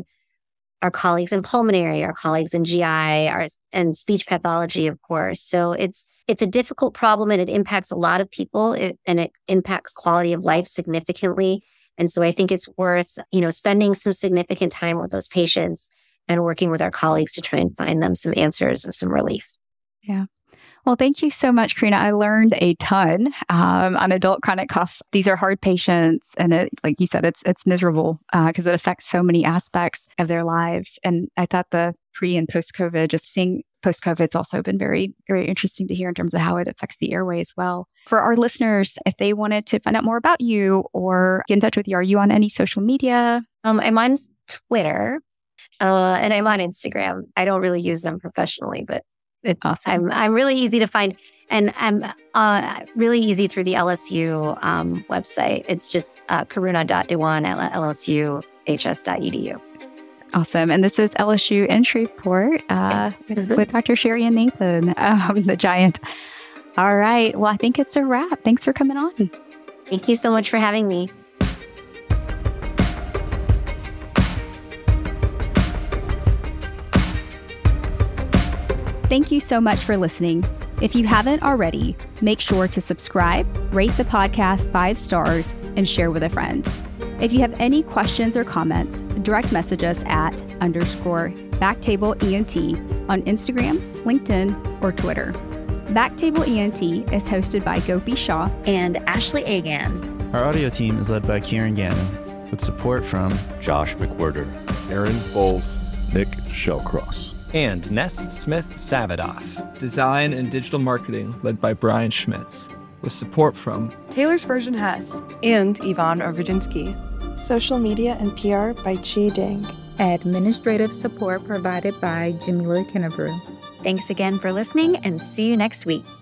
our colleagues in pulmonary, our colleagues in G I, our, and speech pathology, of course. So it's it's a difficult problem, and it impacts a lot of people, it, and it impacts quality of life significantly. And so I think it's worth, you know, spending some significant time with those patients and working with our colleagues to try and find them some answers and some relief. Yeah. Well, thank you so much, Karuna. I learned a ton um, on adult chronic cough. These are hard patients. And it, like you said, it's it's miserable because uh, it affects so many aspects of their lives. And I thought the pre and post-COVID, just seeing post-COVID, it's also been very, very interesting to hear in terms of how it affects the airway as well. For our listeners, if they wanted to find out more about you or get in touch with you, are you on any social media? Um, I'm on Twitter uh, and I'm on Instagram. I don't really use them professionally, but It's awesome. I'm I'm really easy to find, and I'm uh, really easy through the L S U um, website. It's just uh, karuna dot dewan at L S U H S dot E D U. Awesome. And this is L S U in Shreveport uh, with, with Doctor Sherry and Nathan, um, the giant. All right. Well, I think it's a wrap. Thanks for coming on. Thank you so much for having me. Thank you so much for listening. If you haven't already, make sure to subscribe, rate the podcast five stars, and share with a friend. If you have any questions or comments, direct message us at underscore BackTable E N T on Instagram, LinkedIn, or Twitter. BackTable E N T is hosted by Gopi Shah and Ashley Agan. Our audio team is led by Kieran Gannon, with support from Josh McWhirter, Aaron Bowles, Nick Shellcross, and Ness Smith-Savadoff. Design and digital marketing led by Brian Schmitz, with support from Taylor Spurgeon-Hess and Yvonne Orgoginski. Social media and P R by Chi Ding. Administrative support provided by Jamila Kennebrew. Thanks again for listening, and see you next week.